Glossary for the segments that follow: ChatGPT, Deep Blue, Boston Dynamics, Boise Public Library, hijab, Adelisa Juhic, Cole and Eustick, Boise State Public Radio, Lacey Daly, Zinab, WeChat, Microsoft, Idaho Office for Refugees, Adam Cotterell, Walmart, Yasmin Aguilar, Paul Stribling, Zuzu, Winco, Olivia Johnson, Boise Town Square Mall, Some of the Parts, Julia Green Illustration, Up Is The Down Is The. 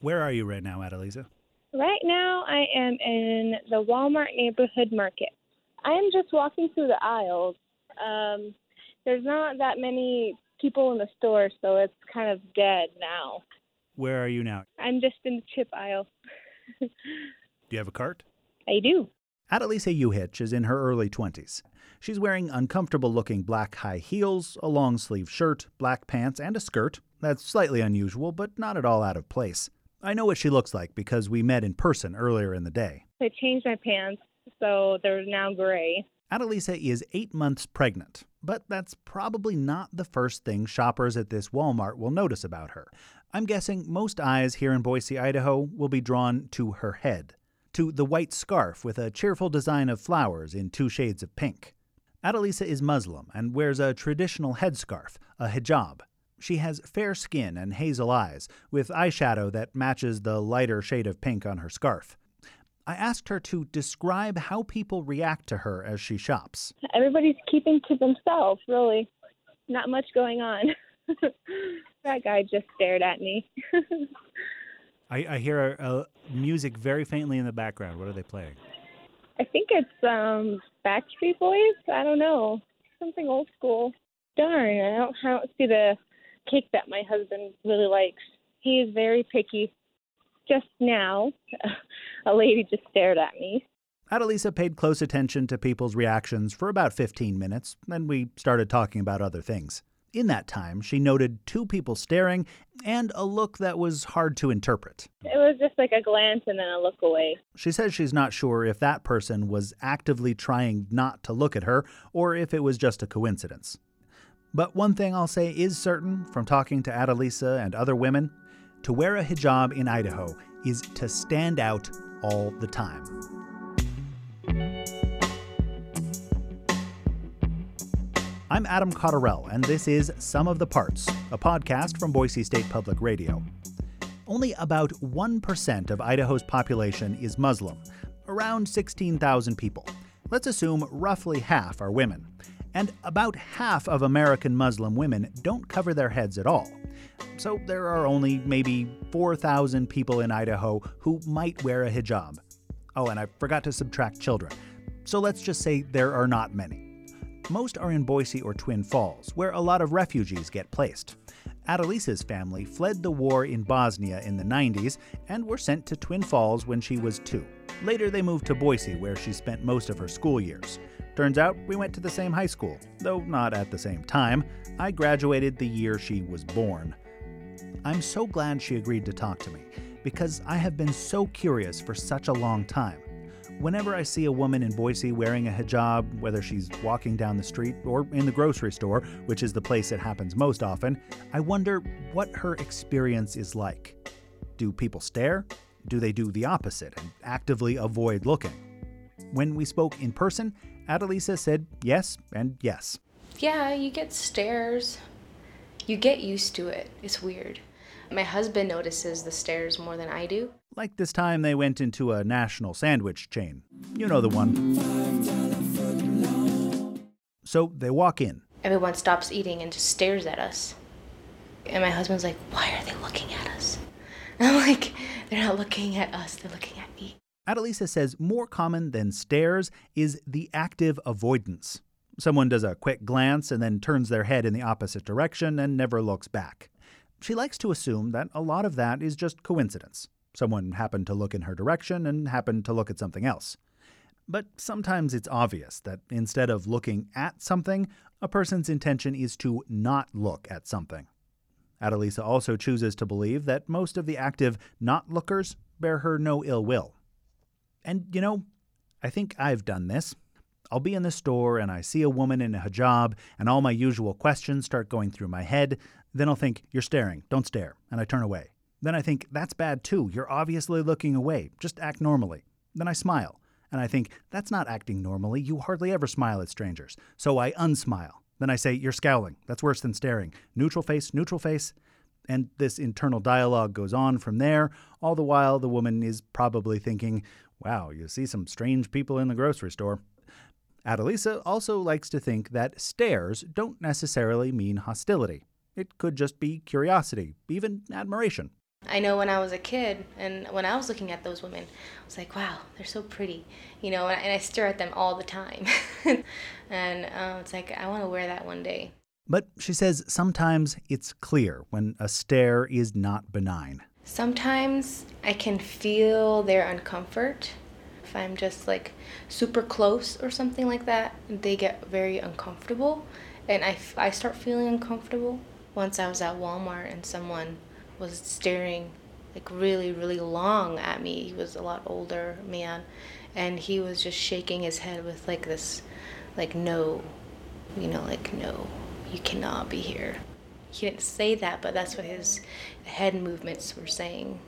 Where are you right now, Adelisa? Right now, I am in the Walmart neighborhood market. I am just walking through the aisles. There's not that many people in the store, so it's kind of dead now. Where are you now? I'm just in the chip aisle. Do you have a cart? I do. Adelisa Juhic is in her early 20s. She's wearing uncomfortable-looking black high heels, a long-sleeve shirt, black pants, and a skirt. That's slightly unusual, but not at all out of place. I know what she looks like because we met in person earlier in the day. I changed my pants, so they're now gray. Adelisa is 8 months pregnant, but that's probably not the first thing shoppers at this Walmart will notice about her. I'm guessing most eyes here in Boise, Idaho, will be drawn to her head, to the white scarf with a cheerful design of flowers in 2 shades of pink. Adelisa is Muslim and wears a traditional headscarf, a hijab. She has fair skin and hazel eyes, with eyeshadow that matches the lighter shade of pink on her scarf. I asked her to describe how people react to her as she shops. Everybody's keeping to themselves, really. Not much going on. That guy just stared at me. I hear music very faintly in the background. What are they playing? I think it's Backstreet Boys. I don't know. Something old school. Darn, I don't see the cake that my husband really likes. He is very picky. Just now, a lady just stared at me. Adelisa paid close attention to people's reactions for about 15 minutes, then we started talking about other things. In that time, she noted 2 people staring and a look that was hard to interpret. It was just like a glance and then a look away. She says she's not sure if that person was actively trying not to look at her or if it was just a coincidence. But one thing I'll say is certain from talking to Adelisa and other women, to wear a hijab in Idaho is to stand out all the time. I'm Adam Cotterell, and this is Some of the Parts, a podcast from Boise State Public Radio. Only about 1% of Idaho's population is Muslim, around 16,000 people. Let's assume roughly half are women. And about half of American Muslim women don't cover their heads at all. So there are only maybe 4,000 people in Idaho who might wear a hijab. Oh, and I forgot to subtract children. So let's just say there are not many. Most are in Boise or Twin Falls, where a lot of refugees get placed. Adelisa's family fled the war in Bosnia in the 90s and were sent to Twin Falls when she was 2. Later, they moved to Boise, where she spent most of her school years. Turns out we went to the same high school, though not at the same time. I graduated the year she was born. I'm so glad she agreed to talk to me, because I have been so curious for such a long time. Whenever I see a woman in Boise wearing a hijab, whether she's walking down the street or in the grocery store, which is the place it happens most often, I wonder what her experience is like. Do people stare? Do they do the opposite and actively avoid looking? When we spoke in person, Adelisa said yes and yes. Yeah, you get stares. You get used to it. It's weird. My husband notices the stares more than I do. Like this time they went into a national sandwich chain. You know the one. So they walk in. Everyone stops eating and just stares at us. And my husband's like, why are they looking at us? And I'm like, they're not looking at us, they're looking at me. Adelisa says more common than stares is the active avoidance. Someone does a quick glance and then turns their head in the opposite direction and never looks back. She likes to assume that a lot of that is just coincidence. Someone happened to look in her direction and happened to look at something else. But sometimes it's obvious that instead of looking at something, a person's intention is to not look at something. Adelisa also chooses to believe that most of the active not-lookers bear her no ill will. And, you know, I think I've done this. I'll be in the store and I see a woman in a hijab and all my usual questions start going through my head. Then I'll think, you're staring, don't stare, and I turn away. Then I think, that's bad too, you're obviously looking away, just act normally. Then I smile, and I think, that's not acting normally, you hardly ever smile at strangers. So I unsmile. Then I say, you're scowling, that's worse than staring. Neutral face, neutral face. And this internal dialogue goes on from there, all the while the woman is probably thinking, wow, you see some strange people in the grocery store. Adelisa also likes to think that stares don't necessarily mean hostility. It could just be curiosity, even admiration. I know when I was a kid and when I was looking at those women, I was like, wow, they're so pretty, you know, and I stare at them all the time. And it's like, I want to wear that one day. But she says sometimes it's clear when a stare is not benign. Sometimes I can feel their uncomfort. If I'm just like super close or something like that, they get very uncomfortable. And I start feeling uncomfortable. Once I was at Walmart and someone was staring like really, really long at me. He was a lot older man, and he was just shaking his head with like this, like, no, you know, like, no, you cannot be here. He didn't say that, but that's what his head movements were saying.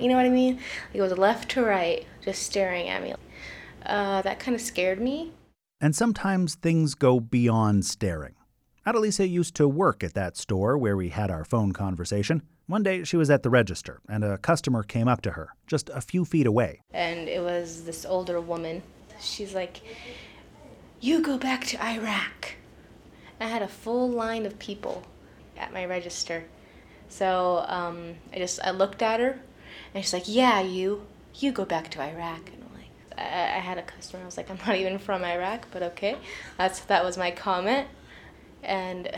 You know what I mean? Like, it was left to right, just staring at me. That kind of scared me. And sometimes things go beyond staring. Adelisa used to work at that store where we had our phone conversation. One day she was at the register and a customer came up to her just a few feet away. And it was this older woman. She's like, you go back to Iraq. I had a full line of people at my register. So I looked at her and she's like, yeah, you go back to Iraq. And I'm like, I had a customer. I was like, I'm not even from Iraq, but okay. That was my comment. And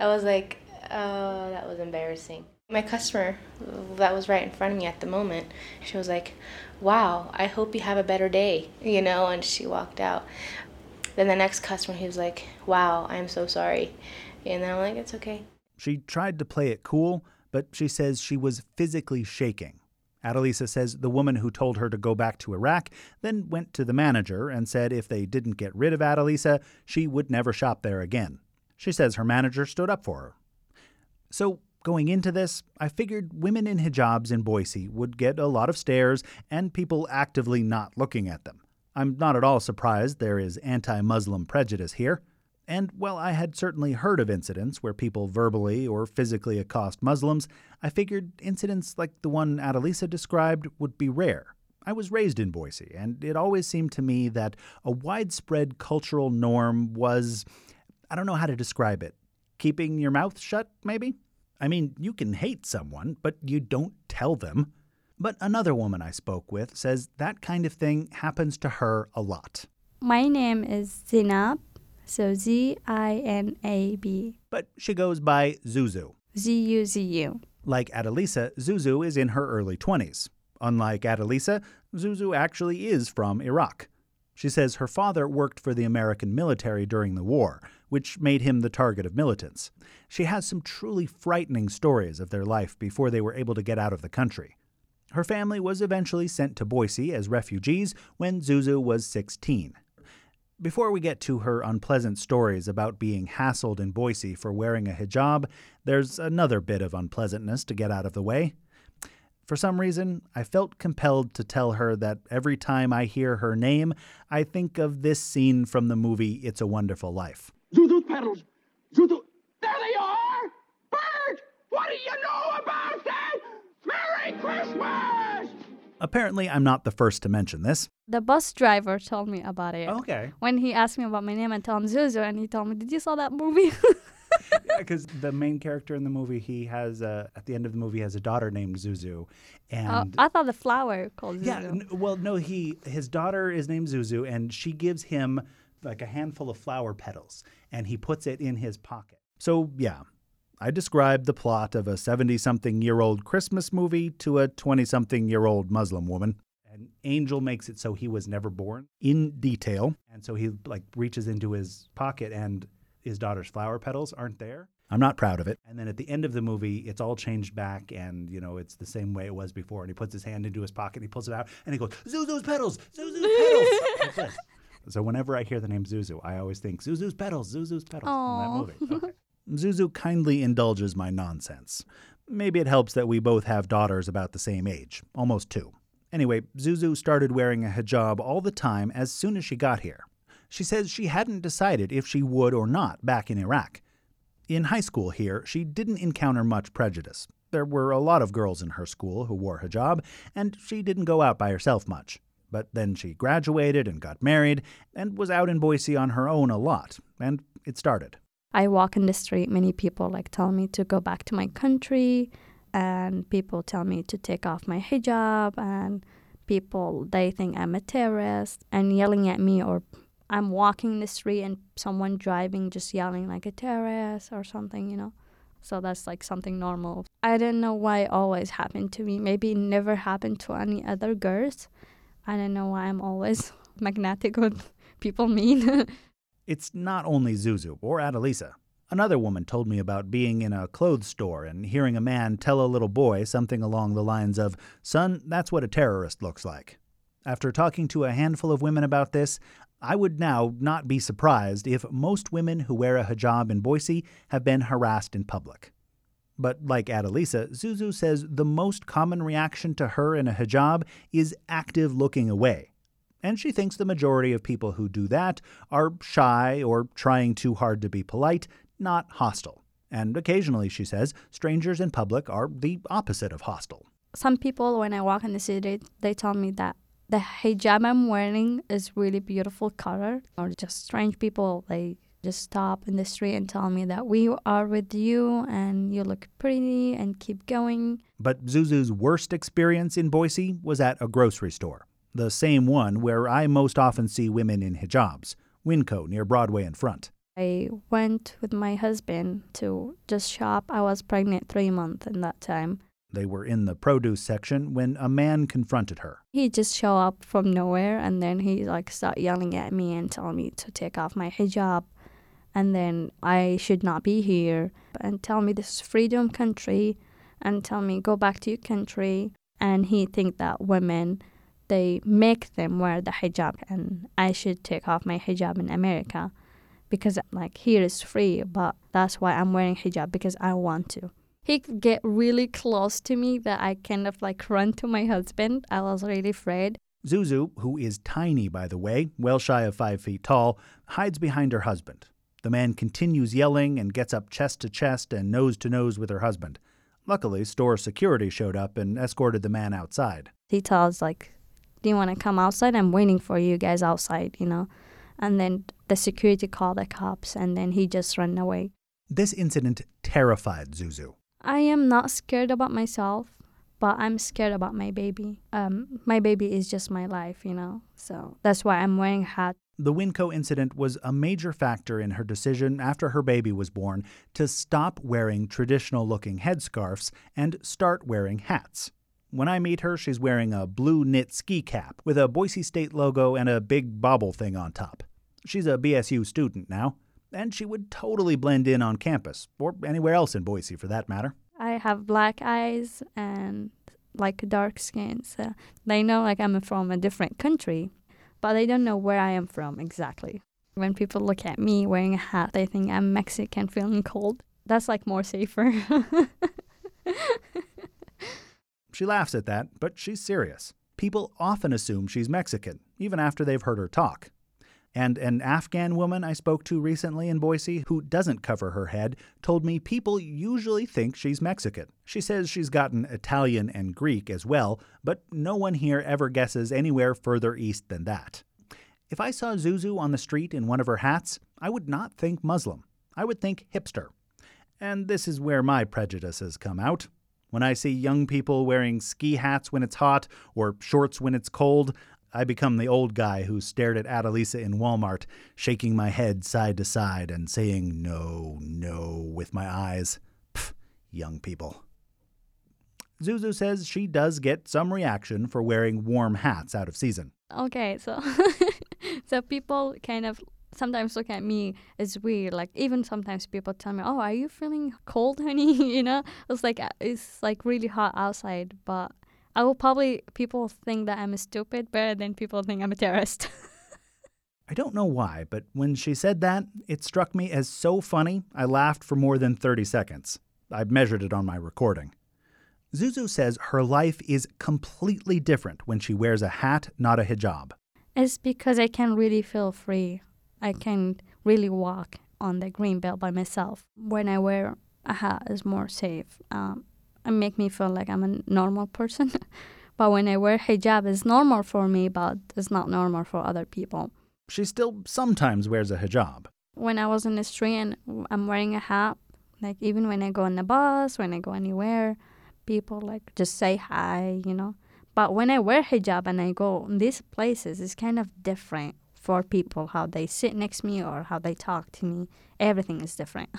I was like, oh, that was embarrassing. My customer that was right in front of me at the moment, she was like, wow, I hope you have a better day, you know, and she walked out. Then the next customer, he was like, wow, I'm so sorry. And then I'm like, it's okay. She tried to play it cool, but she says she was physically shaking. Adelisa says the woman who told her to go back to Iraq then went to the manager and said if they didn't get rid of Adelisa, she would never shop there again. She says her manager stood up for her. So going into this, I figured women in hijabs in Boise would get a lot of stares and people actively not looking at them. I'm not at all surprised there is anti-Muslim prejudice here. And while I had certainly heard of incidents where people verbally or physically accost Muslims, I figured incidents like the one Adelisa described would be rare. I was raised in Boise, and it always seemed to me that a widespread cultural norm was, I don't know how to describe it, keeping your mouth shut, maybe? I mean, you can hate someone, but you don't tell them. But another woman I spoke with says that kind of thing happens to her a lot. My name is Zinab. So Zinab. But she goes by Zuzu. Zuzu. Like Adelisa, Zuzu is in her early 20s. Unlike Adelisa, Zuzu actually is from Iraq. She says her father worked for the American military during the war, which made him the target of militants. She has some truly frightening stories of their life before they were able to get out of the country. Her family was eventually sent to Boise as refugees when Zuzu was 16. Before we get to her unpleasant stories about being hassled in Boise for wearing a hijab, there's another bit of unpleasantness to get out of the way. For some reason, I felt compelled to tell her that every time I hear her name, I think of this scene from the movie It's a Wonderful Life. Zuzu's petals! Zuzu! There they are! Bird! What do you know about that? Merry Christmas! Apparently, I'm not the first to mention this. The bus driver told me about it. Okay. When he asked me about my name, I told him Zuzu, and he told me, did you saw that movie? Yeah, because the main character in the movie, he has, at the end of the movie, has a daughter named Zuzu. And I thought the flower called Zuzu. Yeah, his daughter is named Zuzu, and she gives him, like, a handful of flower petals, and he puts it in his pocket. So, yeah. I described the plot of a 70-something-year-old Christmas movie to a 20-something-year-old Muslim woman. An angel makes it so he was never born in detail. And so he, like, reaches into his pocket and his daughter's flower petals aren't there. I'm not proud of it. And then at the end of the movie, it's all changed back and, you know, it's the same way it was before. And he puts his hand into his pocket and he pulls it out and he goes, Zuzu's petals! Zuzu's petals! Like, so whenever I hear the name Zuzu, I always think, Zuzu's petals! Zuzu's petals! Aww. In that movie. Okay. Zuzu kindly indulges my nonsense. Maybe it helps that we both have daughters about the same age, almost 2. Anyway, Zuzu started wearing a hijab all the time as soon as she got here. She says she hadn't decided if she would or not back in Iraq. In high school here, she didn't encounter much prejudice. There were a lot of girls in her school who wore hijab, and she didn't go out by herself much. But then she graduated and got married and was out in Boise on her own a lot, and it started. I walk in the street, many people like tell me to go back to my country, and people tell me to take off my hijab, and people, they think I'm a terrorist and yelling at me, or I'm walking in the street and someone driving just yelling like a terrorist or something, you know. So that's like something normal. I don't know why it always happened to me. Maybe it never happened to any other girls. I don't know why I'm always magnetic with people mean. It's not only Zuzu or Adelisa. Another woman told me about being in a clothes store and hearing a man tell a little boy something along the lines of, "Son, that's what a terrorist looks like." After talking to a handful of women about this, I would now not be surprised if most women who wear a hijab in Boise have been harassed in public. But like Adelisa, Zuzu says the most common reaction to her in a hijab is active looking away. And she thinks the majority of people who do that are shy or trying too hard to be polite, not hostile. And occasionally, she says, strangers in public are the opposite of hostile. Some people, when I walk in the city, they tell me that the hijab I'm wearing is really beautiful color. Or just strange people, they just stop in the street and tell me that we are with you and you look pretty and keep going. But Zuzu's worst experience in Boise was at a grocery store, the same one where I most often see women in hijabs, Winco near Broadway in front. I went with my husband to just shop. I was pregnant 3 months in that time. They were in the produce section when a man confronted her. He just showed up from nowhere, and then he started yelling at me and telling me to take off my hijab, and then I should not be here, and tell me this is freedom country, and tell me go back to your country. And he think that women, they make them wear the hijab, and I should take off my hijab in America because here is free, but that's why I'm wearing hijab, because I want to. He could get really close to me that I kind of run to my husband. I was really afraid. Zuzu, who is tiny, by the way, well shy of 5 feet tall, hides behind her husband. The man continues yelling and gets up chest to chest and nose to nose with her husband. Luckily, store security showed up and escorted the man outside. He tells, "Do you want to come outside? I'm waiting for you guys outside, you know." And then the security called the cops, and then he just ran away. This incident terrified Zuzu. I am not scared about myself, but I'm scared about my baby. My baby is just my life, you know, so that's why I'm wearing a hat. The Winco incident was a major factor in her decision after her baby was born to stop wearing traditional-looking headscarves and start wearing hats. When I meet her, she's wearing a blue knit ski cap with a Boise State logo and a big bobble thing on top. She's a BSU student now. And she would totally blend in on campus, or anywhere else in Boise, for that matter. I have black eyes and, dark skin, so they know, I'm from a different country, but they don't know where I am from exactly. When people look at me wearing a hat, they think I'm Mexican, feeling cold. That's, more safer. She laughs at that, but she's serious. People often assume she's Mexican, even after they've heard her talk. And an Afghan woman I spoke to recently in Boise, who doesn't cover her head, told me people usually think she's Mexican. She says she's gotten Italian and Greek as well, but no one here ever guesses anywhere further east than that. If I saw Zuzu on the street in one of her hats, I would not think Muslim. I would think hipster. And this is where my prejudices come out. When I see young people wearing ski hats when it's hot or shorts when it's cold, I become the old guy who stared at Adelisa in Walmart, shaking my head side to side and saying no with my eyes. Pfft, young people. Zuzu says she does get some reaction for wearing warm hats out of season. Okay, so so people kind of sometimes look at me as weird. Even sometimes people tell me, "Oh, are you feeling cold, honey?" You know, it's really hot outside, but I will probably, people think that I'm stupid better than people think I'm a terrorist. I don't know why, but when she said that, it struck me as so funny, I laughed for more than 30 seconds. I measured it on my recording. Zuzu says her life is completely different when she wears a hat, not a hijab. It's because I can really feel free. I can really walk on the green belt by myself. When I wear a hat, it's more safe. It make me feel like I'm a normal person. But when I wear hijab, it's normal for me, but it's not normal for other people. She still sometimes wears a hijab. When I was in the street and I'm wearing a hat, even when I go on the bus, when I go anywhere, people, like just say hi, you know. But when I wear hijab and I go in these places, it's kind of different for people, how they sit next to me or how they talk to me. Everything is different.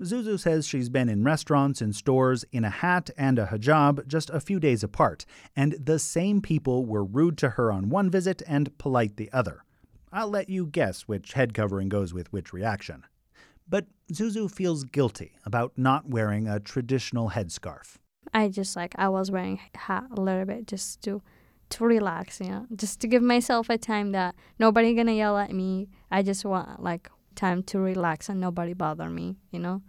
Zuzu says she's been in restaurants and stores in a hat and a hijab just a few days apart, and the same people were rude to her on one visit and polite the other. I'll let you guess which head covering goes with which reaction. But Zuzu feels guilty about not wearing a traditional headscarf. I was wearing a hat a little bit just to relax, you know, just to give myself a time that nobody gonna yell at me. I just want, time to relax and nobody bother me, you know.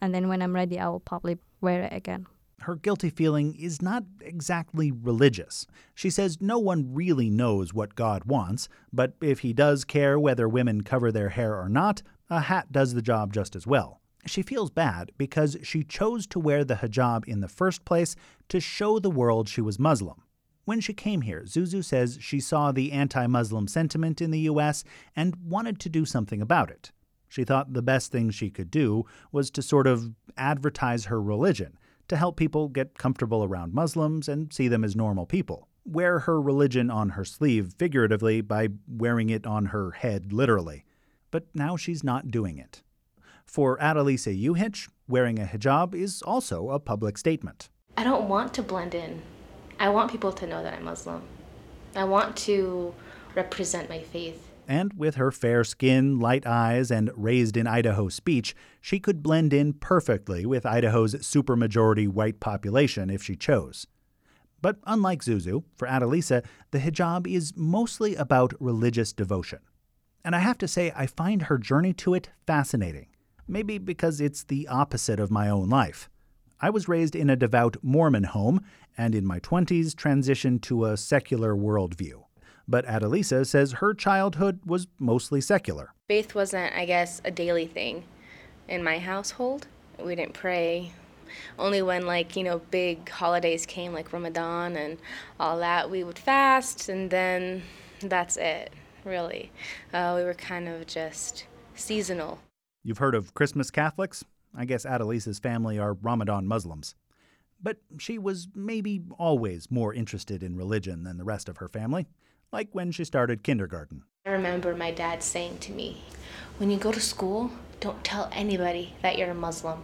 And then when I'm ready, I will probably wear it again. Her guilty feeling is not exactly religious. She says no one really knows what God wants, but if he does care whether women cover their hair or not, a hat does the job just as well. She feels bad because she chose to wear the hijab in the first place to show the world she was Muslim. When she came here, Zuzu says she saw the anti-Muslim sentiment in the U.S. and wanted to do something about it. She thought the best thing she could do was to sort of advertise her religion, to help people get comfortable around Muslims and see them as normal people. Wear her religion on her sleeve figuratively by wearing it on her head literally. But now she's not doing it. For Adelisa Juhic, wearing a hijab is also a public statement. I don't want to blend in. I want people to know that I'm Muslim. I want to represent my faith. And with her fair skin, light eyes, and raised in Idaho speech, she could blend in perfectly with Idaho's supermajority white population if she chose. But unlike Zuzu, for Adelisa, the hijab is mostly about religious devotion. And I have to say, I find her journey to it fascinating. Maybe because it's the opposite of my own life. I was raised in a devout Mormon home, and in my 20s transitioned to a secular worldview. But Adelisa says her childhood was mostly secular. Faith wasn't, a daily thing in my household. We didn't pray. Only when, big holidays came, like Ramadan and all that, we would fast, and then that's it, really. We were kind of just seasonal. You've heard of Christmas Catholics? I guess Adelisa's family are Ramadan Muslims. But she was maybe always more interested in religion than the rest of her family, like when she started kindergarten. I remember my dad saying to me, when you go to school, don't tell anybody that you're a Muslim.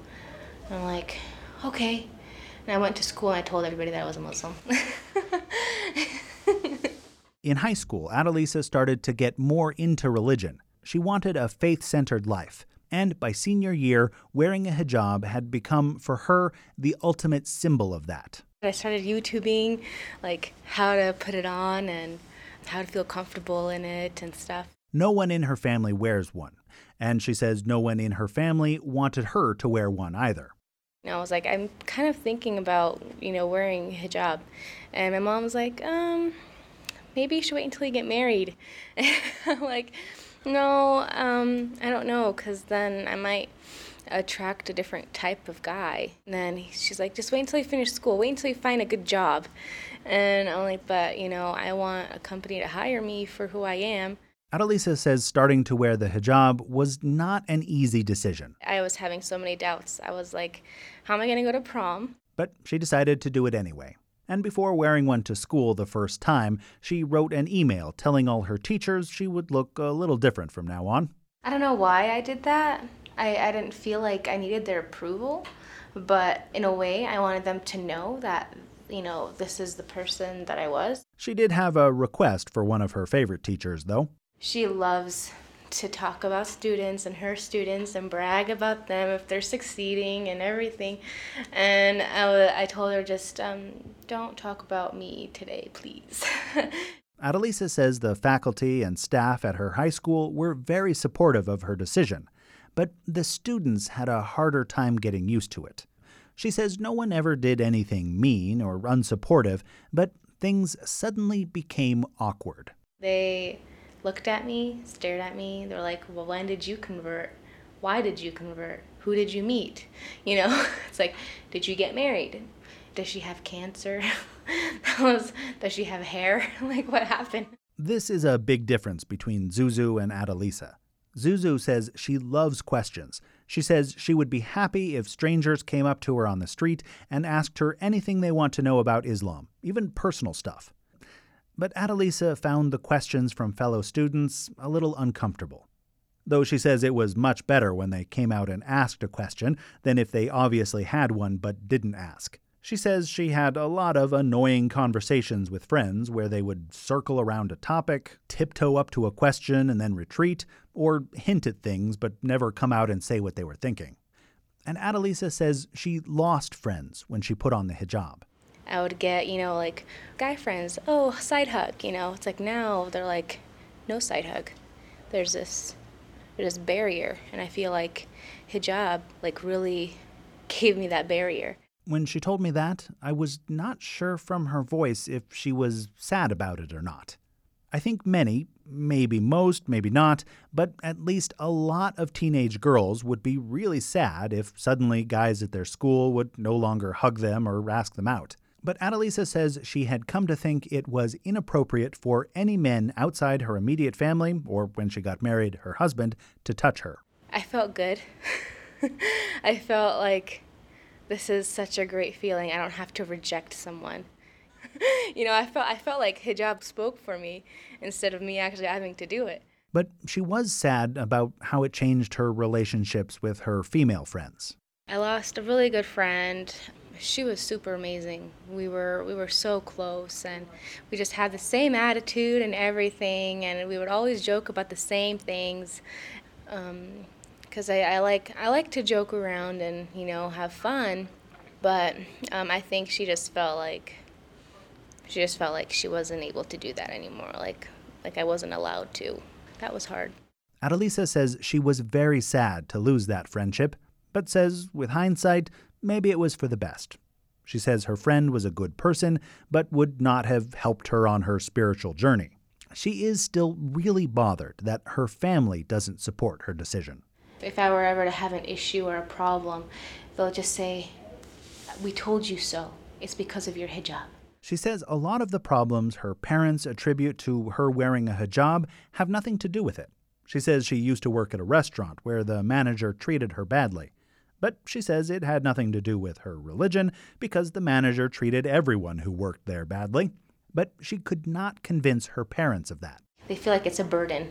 And I'm like, okay. And I went to school and I told everybody that I was a Muslim. In high school, Adelisa started to get more into religion. She wanted a faith-centered life. And by senior year, wearing a hijab had become, for her, the ultimate symbol of that. I started YouTubing, how to put it on and how to feel comfortable in it and stuff. No one in her family wears one. And she says no one in her family wanted her to wear one either. And I was like, I'm kind of thinking about, wearing hijab. And my mom was like, maybe you should wait until you get married. And I'm like... No, I don't know, because then I might attract a different type of guy. And then she's like, just wait until you finish school. Wait until you find a good job. And I'm like, but, I want a company to hire me for who I am. Adelisa says starting to wear the hijab was not an easy decision. I was having so many doubts. I was like, how am I going to go to prom? But she decided to do it anyway. And before wearing one to school the first time, she wrote an email telling all her teachers she would look a little different from now on. I don't know why I did that. I didn't feel like I needed their approval, but in a way I wanted them to know that, this is the person that I was. She did have a request for one of her favorite teachers, though. She loves to talk about students and her students and brag about them if they're succeeding and everything. And I told her just, don't talk about me today, please. Adelisa says the faculty and staff at her high school were very supportive of her decision, but the students had a harder time getting used to it. She says no one ever did anything mean or unsupportive, but things suddenly became awkward. They looked at me, stared at me. They're like, well, when did you convert? Why did you convert? Who did you meet? It's like, did you get married? Does she have cancer? Does she have hair? What happened? This is a big difference between Zuzu and Adelisa. Zuzu says she loves questions. She says she would be happy if strangers came up to her on the street and asked her anything they want to know about Islam, even personal stuff. But Adelisa found the questions from fellow students a little uncomfortable. Though she says it was much better when they came out and asked a question than if they obviously had one but didn't ask. She says she had a lot of annoying conversations with friends where they would circle around a topic, tiptoe up to a question and then retreat, or hint at things but never come out and say what they were thinking. And Adelisa says she lost friends when she put on the hijab. I would get, like, guy friends, oh, side hug, It's like now they're like, no side hug. There's this barrier, and I feel like hijab, really gave me that barrier. When she told me that, I was not sure from her voice if she was sad about it or not. I think many, maybe most, maybe not, but at least a lot of teenage girls would be really sad if suddenly guys at their school would no longer hug them or ask them out. But Adelisa says she had come to think it was inappropriate for any men outside her immediate family, or when she got married, her husband, to touch her. I felt good. I felt like, this is such a great feeling. I don't have to reject someone. I felt like hijab spoke for me instead of me actually having to do it. But she was sad about how it changed her relationships with her female friends. I lost a really good friend. She was super amazing. We were so close, and we just had the same attitude and everything, and we would always joke about the same things. Because I like to joke around and, have fun, but I think she just felt like she wasn't able to do that anymore, like I wasn't allowed to. That was hard. Adelisa says she was very sad to lose that friendship, but says with hindsight, maybe it was for the best. She says her friend was a good person, but would not have helped her on her spiritual journey. She is still really bothered that her family doesn't support her decision. If I were ever to have an issue or a problem, they'll just say, we told you so. It's because of your hijab. She says a lot of the problems her parents attribute to her wearing a hijab have nothing to do with it. She says she used to work at a restaurant where the manager treated her badly. But she says it had nothing to do with her religion because the manager treated everyone who worked there badly. But she could not convince her parents of that. They feel like it's a burden.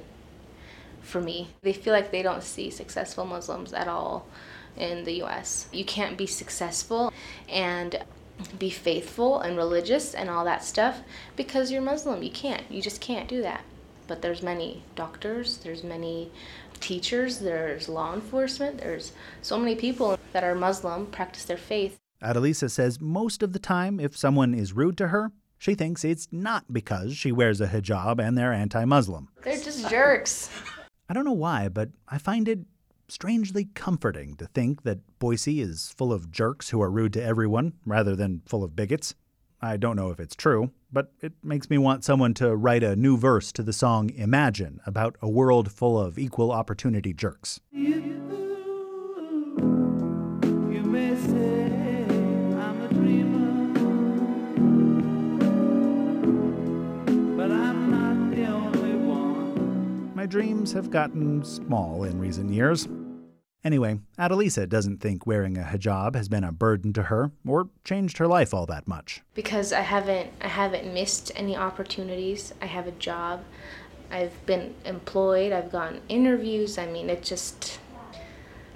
For me, they feel like they don't see successful Muslims at all in the U.S. You can't be successful and be faithful and religious and all that stuff because you're Muslim. You can't. You just can't do that. But there's many doctors, there's many teachers, there's law enforcement, there's so many people that are Muslim, practice their faith. Adelisa says most of the time if someone is rude to her, she thinks it's not because she wears a hijab and they're anti-Muslim. They're just jerks. I don't know why, but I find it strangely comforting to think that Boise is full of jerks who are rude to everyone, rather than full of bigots. I don't know if it's true, but it makes me want someone to write a new verse to the song Imagine about a world full of equal opportunity jerks. You may say I'm a dreamer, but I'm not the only. My dreams have gotten small in recent years. Anyway, Adelisa doesn't think wearing a hijab has been a burden to her or changed her life all that much. Because I haven't missed any opportunities. I have a job. I've been employed. I've gotten interviews. It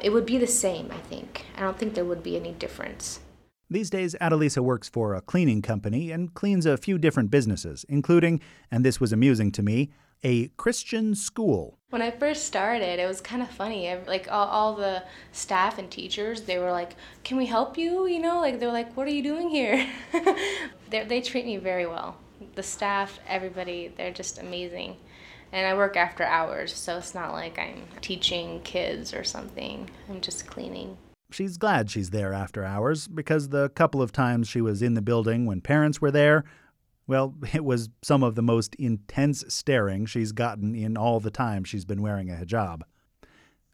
would be the same, I think. I don't think there would be any difference. These days, Adelisa works for a cleaning company and cleans a few different businesses, including, and this was amusing to me, a Christian school. When I first started, it was kind of funny. All the staff and teachers, they were like, can we help you? They're like, what are you doing here? They treat me very well. The staff, everybody, they're just amazing. And I work after hours, so it's not like I'm teaching kids or something. I'm just cleaning. She's glad she's there after hours because the couple of times she was in the building when parents were there, well, it was some of the most intense staring she's gotten in all the time she's been wearing a hijab.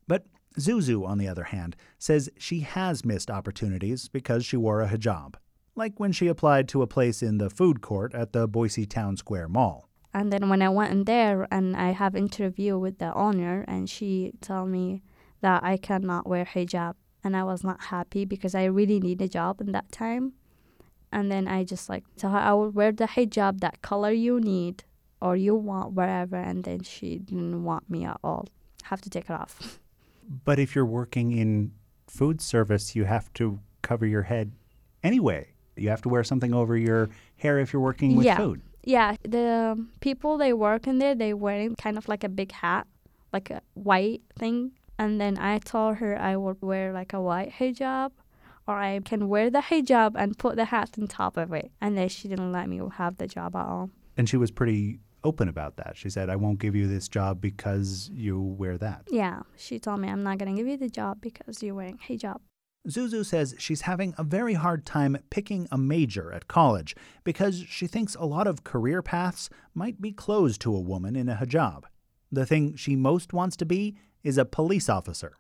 But Zuzu, on the other hand, says she has missed opportunities because she wore a hijab, like when she applied to a place in the food court at the Boise Town Square Mall. And then when I went in there and I have interview with the owner, and she told me that I cannot wear hijab. And I was not happy because I really needed a job in that time. And then I just tell her, I will wear the hijab, that color you need or you want, wherever. And then she didn't want me at all. Have to take it off. But if you're working in food service, you have to cover your head anyway. You have to wear something over your hair if you're working with food. Yeah, the people they work in there, they wearing kind of like a big hat, like a white thing. And then I told her I would wear a white hijab, or I can wear the hijab and put the hat on top of it. And then she didn't let me have the job at all. And she was pretty open about that. She said, I won't give you this job because you wear that. Yeah, she told me, I'm not going to give you the job because you're wearing hijab. Zuzu says she's having a very hard time picking a major at college because she thinks a lot of career paths might be closed to a woman in a hijab. The thing she most wants to be is a police officer.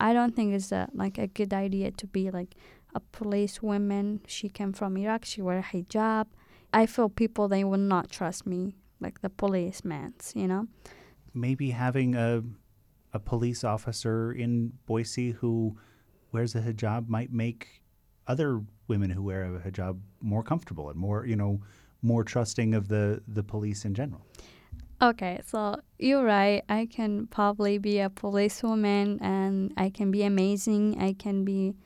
I don't think it's a good idea to be a police woman. She came from Iraq. She wore a hijab. I feel people, they will not trust me, the policemen, you know. Maybe having a police officer in Boise who wears a hijab might make other women who wear a hijab more comfortable and more, more trusting of the police in general. Okay, so you're right. I can probably be a policewoman and I can be amazing. I can be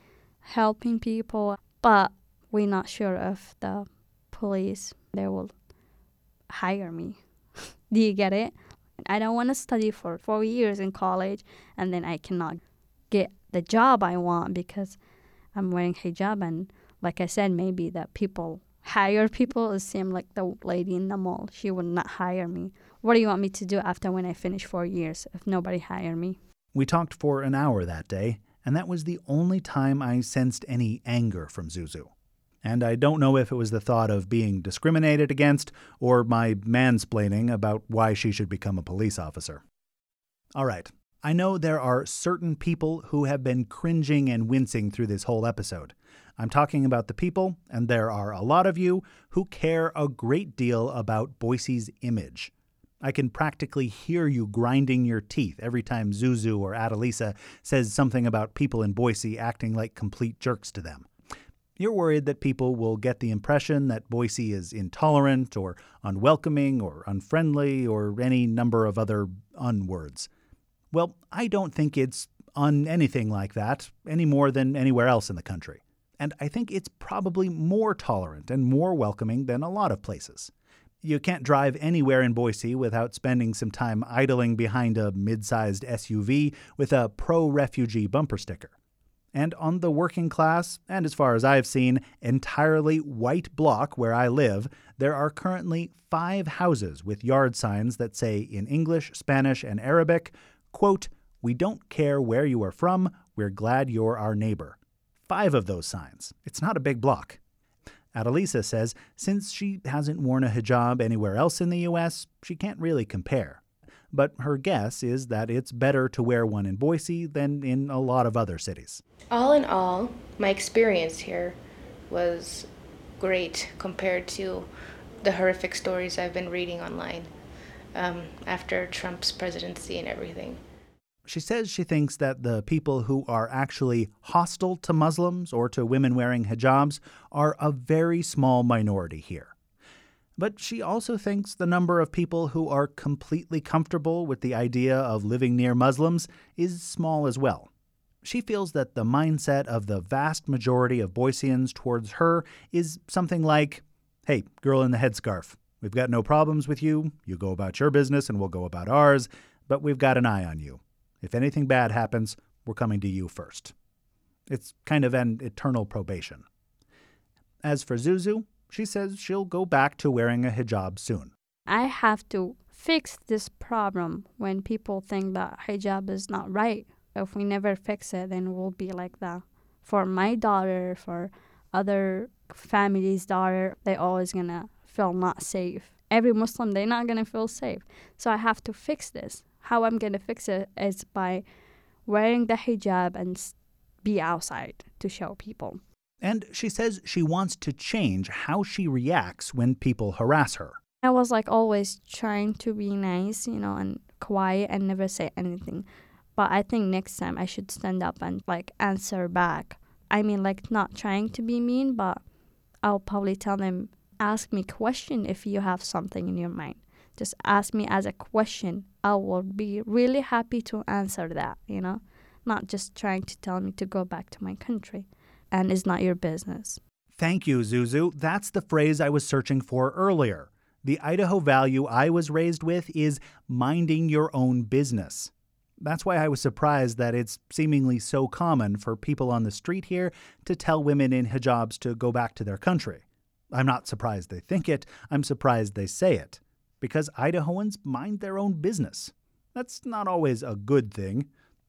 helping people, but we're not sure if the police, they will hire me. Do you get it? I don't want to study for 4 years in college and then I cannot get the job I want because I'm wearing hijab. And like I said, maybe the people hire people. It seemed like the lady in the mall, she would not hire me. What do you want me to do after when I finish 4 years if nobody hire me? We talked for an hour that day, and that was the only time I sensed any anger from Zuzu. And I don't know if it was the thought of being discriminated against or my mansplaining about why she should become a police officer. All right, I know there are certain people who have been cringing and wincing through this whole episode. I'm talking about the people, and there are a lot of you, who care a great deal about Boise's image. I can practically hear you grinding your teeth every time Zuzu or Adelisa says something about people in Boise acting like complete jerks to them. You're worried that people will get the impression that Boise is intolerant or unwelcoming or unfriendly or any number of other unwords. Well, I don't think it's anything like that any more than anywhere else in the country. And I think it's probably more tolerant and more welcoming than a lot of places. You can't drive anywhere in Boise without spending some time idling behind a mid-sized SUV with a pro-refugee bumper sticker. And on the working class, and as far as I've seen, entirely white block where I live, there are currently 5 houses with yard signs that say in English, Spanish, and Arabic, quote, "We don't care where you are from, we're glad you're our neighbor." 5 of those signs. It's not a big block. Adelisa says since she hasn't worn a hijab anywhere else in the U.S., she can't really compare. But her guess is that it's better to wear one in Boise than in a lot of other cities. All in all, my experience here was great compared to the horrific stories I've been reading online after Trump's presidency and everything. She says she thinks that the people who are actually hostile to Muslims or to women wearing hijabs are a very small minority here. But she also thinks the number of people who are completely comfortable with the idea of living near Muslims is small as well. She feels that the mindset of the vast majority of Boiseans towards her is something like, hey, girl in the headscarf, we've got no problems with you, you go about your business and we'll go about ours, but we've got an eye on you. If anything bad happens, we're coming to you first. It's kind of an eternal probation. As for Zuzu, she says she'll go back to wearing a hijab soon. I have to fix this problem when people think that hijab is not right. If we never fix it, then we'll be like that. For my daughter, for other families' daughter, they're always going to feel not safe. Every Muslim, they're not going to feel safe. So I have to fix this. How I'm going to fix it is by wearing the hijab and be outside to show people. And she says she wants to change how she reacts when people harass her. I was always trying to be nice, and quiet and never say anything. But I think next time I should stand up and, like, answer back. I mean, like, not trying to be mean, but I'll probably tell them, ask me question if you have something in your mind. Just ask me as a question. I will be really happy to answer that, you know? Not just trying to tell me to go back to my country. And it's not your business. Thank you, Zuzu. That's the phrase I was searching for earlier. The Idaho value I was raised with is minding your own business. That's why I was surprised that it's seemingly so common for people on the street here to tell women in hijabs to go back to their country. I'm not surprised they think it. I'm surprised they say it. Because Idahoans mind their own business. That's not always a good thing.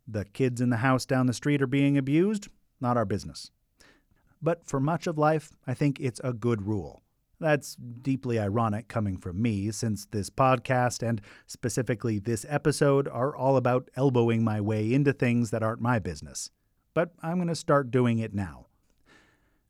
The kids in the house down the street are being abused. Not our business. But for much of life, I think it's a good rule. That's deeply ironic coming from me, since this podcast and specifically this episode are all about elbowing my way into things that aren't my business. But I'm going to start doing it now.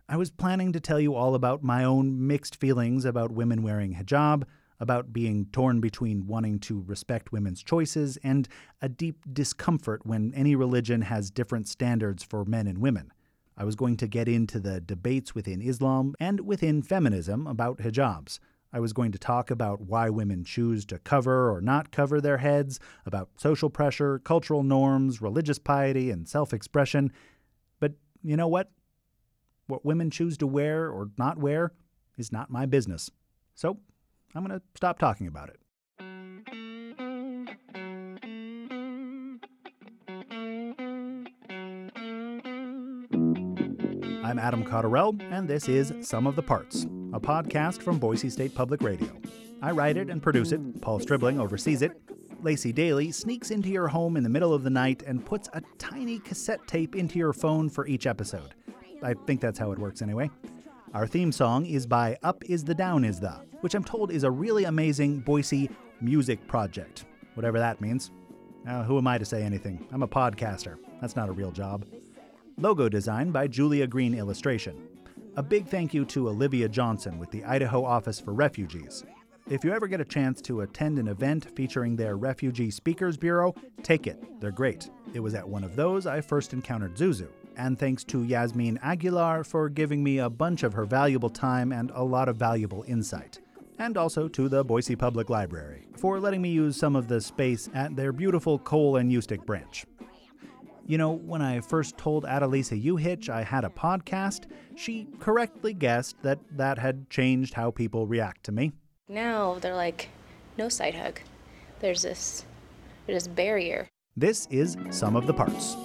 I was planning to tell you all about my own mixed feelings about women wearing hijab, about being torn between wanting to respect women's choices, and a deep discomfort when any religion has different standards for men and women. I was going to get into the debates within Islam and within feminism about hijabs. I was going to talk about why women choose to cover or not cover their heads, about social pressure, cultural norms, religious piety, and self-expression. But you know what? What women choose to wear or not wear is not my business. So I'm going to stop talking about it. I'm Adam Cotterell, and this is Some of the Parts, a podcast from Boise State Public Radio. I write it and produce it. Paul Stribling oversees it. Lacey Daly sneaks into your home in the middle of the night and puts a tiny cassette tape into your phone for each episode. I think that's how it works anyway. Our theme song is by Up Is The Down Is The, which I'm told is a really amazing Boise music project, whatever that means. Who am I to say anything? I'm a podcaster. That's not a real job. Logo design by Julia Green Illustration. A big thank you to Olivia Johnson with the Idaho Office for Refugees. If you ever get a chance to attend an event featuring their Refugee Speakers Bureau, take it. They're great. It was at one of those I first encountered Zuzu. And thanks to Yasmin Aguilar for giving me a bunch of her valuable time and a lot of valuable insight. And also to the Boise Public Library for letting me use some of the space at their beautiful Cole and Eustick branch. You know, when I first told Adelisa Juhic I had a podcast, she correctly guessed that that had changed how people react to me. Now they're like, no side hug. There's this barrier. This is Some of the Parts.